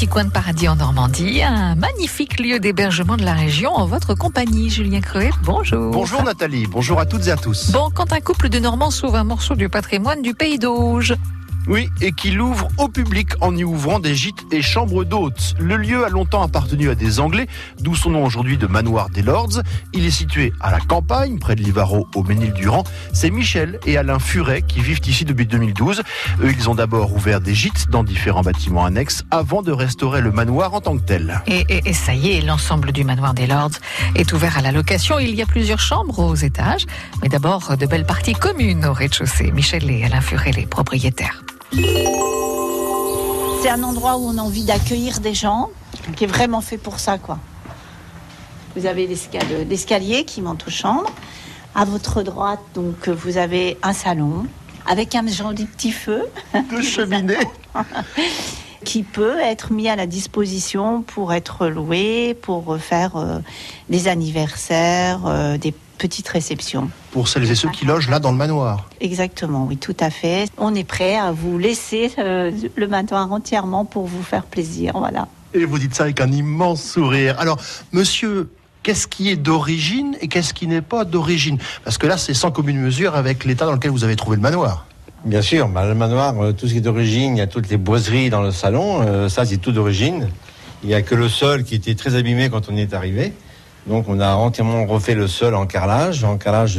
petit coin de paradis en Normandie, un magnifique lieu d'hébergement de la région en votre compagnie. Julien Creuil, bonjour. Bonjour Nathalie, bonjour à toutes et à tous. Bon, quand un couple de Normands sauve un morceau du patrimoine du Pays d'Auge. Oui, et qui l'ouvre au public en y ouvrant des gîtes et chambres d'hôtes. Le lieu a longtemps appartenu à des Anglais, d'où son nom aujourd'hui de Manoir des Lords. Il est situé à la campagne, près de Livarot, au Ménil-Durand. C'est Michelle et Alain Furet qui vivent ici depuis 2012. Eux, ils ont d'abord ouvert des gîtes dans différents bâtiments annexes avant de restaurer le manoir en tant que tel. Et ça y est, l'ensemble du Manoir des Lords est ouvert à la location. Il y a plusieurs chambres aux étages, mais d'abord de belles parties communes au rez-de-chaussée. Michelle et Alain Furet, les propriétaires. C'est un endroit où on a envie d'accueillir des gens, qui est vraiment fait pour ça, quoi. Vous avez l'escalier qui monte aux chambres. À votre droite, donc, vous avez un salon avec un joli petit feu. De cheminée. Qui peut être mis à la disposition pour être loué, pour faire des anniversaires, des petite réception. Pour celles et ceux qui logent là dans le manoir. Exactement, oui, tout à fait. On est prêt à vous laisser le manoir entièrement pour vous faire plaisir, voilà. Et vous dites ça avec un immense sourire. Alors, monsieur, qu'est-ce qui est d'origine et qu'est-ce qui n'est pas d'origine ? Parce que là, c'est sans commune mesure avec l'état dans lequel vous avez trouvé le manoir. Bien sûr, bah, le manoir, tout ce qui est d'origine, il y a toutes les boiseries dans le salon, ça c'est tout d'origine. Il n'y a que le sol qui était très abîmé quand on y est arrivé. Donc on a entièrement refait le sol en carrelage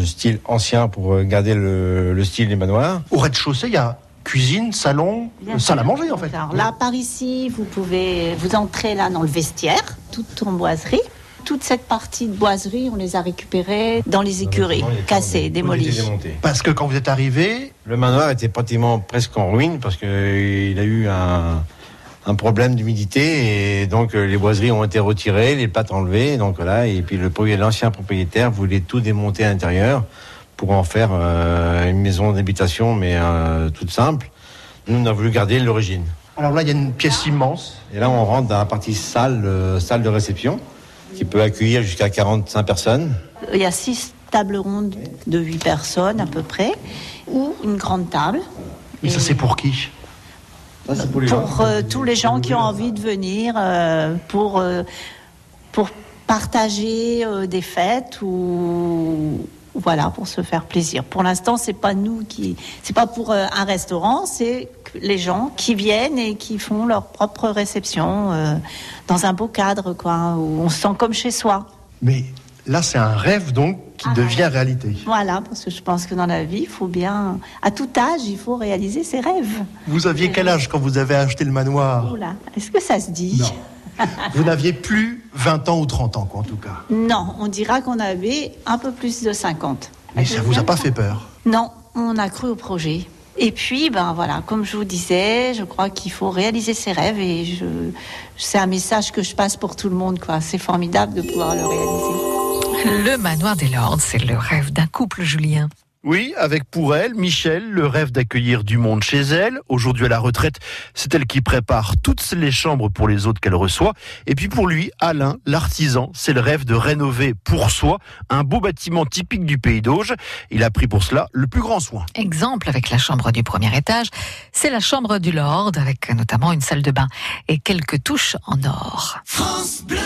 style ancien pour garder le style des manoirs. Au rez-de-chaussée, il y a cuisine, salon, salle à manger en fait. Alors là, par ici, vous pouvez vous entrer là dans le vestiaire, toute en boiserie. Toute cette partie de boiserie, on les a récupérées dans les écuries, cassées, démolies. Parce que quand vous êtes arrivé, le manoir était pratiquement presque en ruine parce qu'il a eu un problème d'humidité et donc les boiseries ont été retirées, les plates enlevées, donc voilà, et puis l'ancien propriétaire voulait tout démonter à l'intérieur pour en faire une maison d'habitation, mais toute simple. Nous, on a voulu garder l'origine. Alors là, il y a une pièce immense. Et là, on rentre dans la partie salle de réception, qui peut accueillir jusqu'à 45 personnes. Il y a 6 tables rondes de 8 personnes à peu près, ou une grande table. Mais ça, c'est pour qui ? Ça, c'est pour tous les gens qui ont envie de venir pour partager des fêtes ou voilà, pour se faire plaisir. Pour l'instant, c'est pas pour un restaurant, c'est les gens qui viennent et qui font leur propre réception dans un beau cadre, quoi, où on se sent comme chez soi. Mais là, c'est un rêve donc qui devient réalité. Voilà, parce que je pense que dans la vie, il faut bien, à tout âge, il faut réaliser ses rêves. Vous aviez quel âge quand vous avez acheté le manoir ? Oula, est-ce que ça se dit ? Non. Vous n'aviez plus 20 ans ou 30 ans, quoi, en tout cas. Non, on dira qu'on avait un peu plus de 50. Mais ça ne vous a pas fait peur ? Non, on a cru au projet. Et puis, ben voilà, comme je vous disais, je crois qu'il faut réaliser ses rêves et c'est un message que je passe pour tout le monde, quoi. C'est formidable de pouvoir le réaliser. Le Manoir des Lords, c'est le rêve d'un couple, Julien. Oui, avec pour elle, Michelle, le rêve d'accueillir du monde chez elle. Aujourd'hui à la retraite, c'est elle qui prépare toutes les chambres pour les autres qu'elle reçoit. Et puis pour lui, Alain, l'artisan, c'est le rêve de rénover pour soi un beau bâtiment typique du Pays d'Auge. Il a pris pour cela le plus grand soin. Exemple avec la chambre du premier étage, c'est la chambre du Lord, avec notamment une salle de bain et quelques touches en or. France Bleu.